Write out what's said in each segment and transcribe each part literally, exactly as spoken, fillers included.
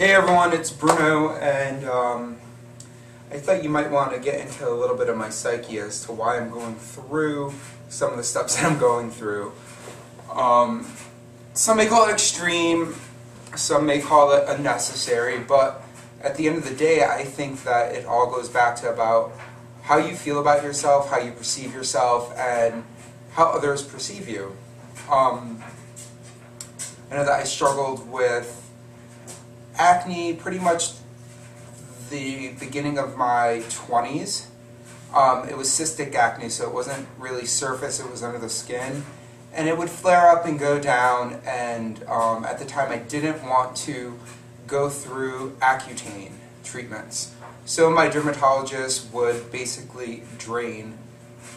Hey everyone, it's Bruno, and um, I thought you might want to get into a little bit of my psyche as to why I'm going through some of the steps that I'm going through. Um, some may call it extreme, some may call it unnecessary, but at the end of the day I think that it all goes back to about how you feel about yourself, how you perceive yourself, and how others perceive you. Um, I know that I struggled with acne pretty much the beginning of my twenties. Um, it was cystic acne, so it wasn't really surface, it was under the skin. And it would flare up and go down, and um, at the time I didn't want to go through Accutane treatments. So my dermatologist would basically drain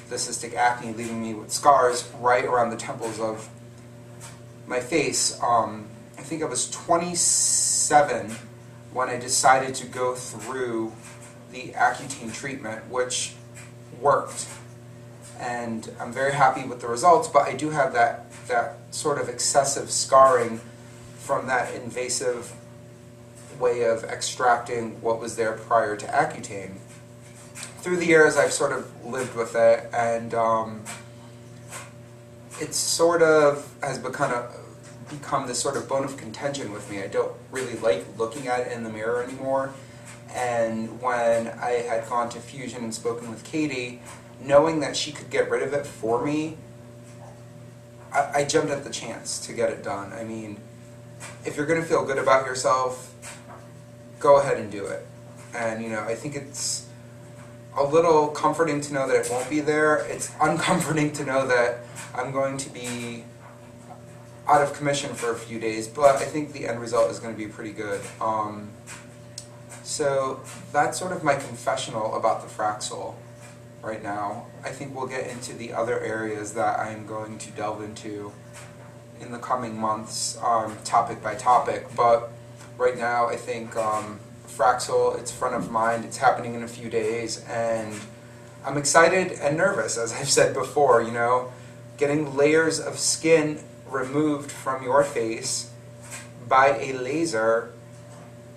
the cystic acne, leaving me with scars right around the temples of my face. Um, I think I was twenty-seven when I decided to go through the Accutane treatment, which worked. And I'm very happy with the results, but I do have that, that sort of excessive scarring from that invasive way of extracting what was there prior to Accutane. Through the years, I've sort of lived with it, and um, it sort of has become a become this sort of bone of contention with me. I don't really like looking at it in the mirror anymore, and when I had gone to Fusion and spoken with Katie, knowing that she could get rid of it for me, I, I jumped at the chance to get it done. I mean, if you're going to feel good about yourself, go ahead and do it. And you know, I think it's a little comforting to know that it won't be there. It's uncomforting to know that I'm going to be out of commission for a few days, but I think the end result is going to be pretty good. Um, so that's sort of my confessional about the Fraxel right now. I think we'll get into the other areas that I'm going to delve into in the coming months, um, topic by topic, but right now I think um, Fraxel, it's front of mind, it's happening in a few days, and I'm excited and nervous, as I've said before. You know, getting layers of skin removed from your face by a laser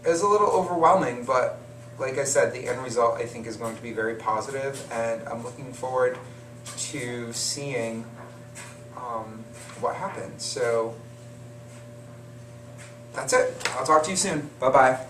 is a little overwhelming, but like I said, the end result I think is going to be very positive, and I'm looking forward to seeing um, what happens. So that's it. I'll talk to you soon. Bye-bye.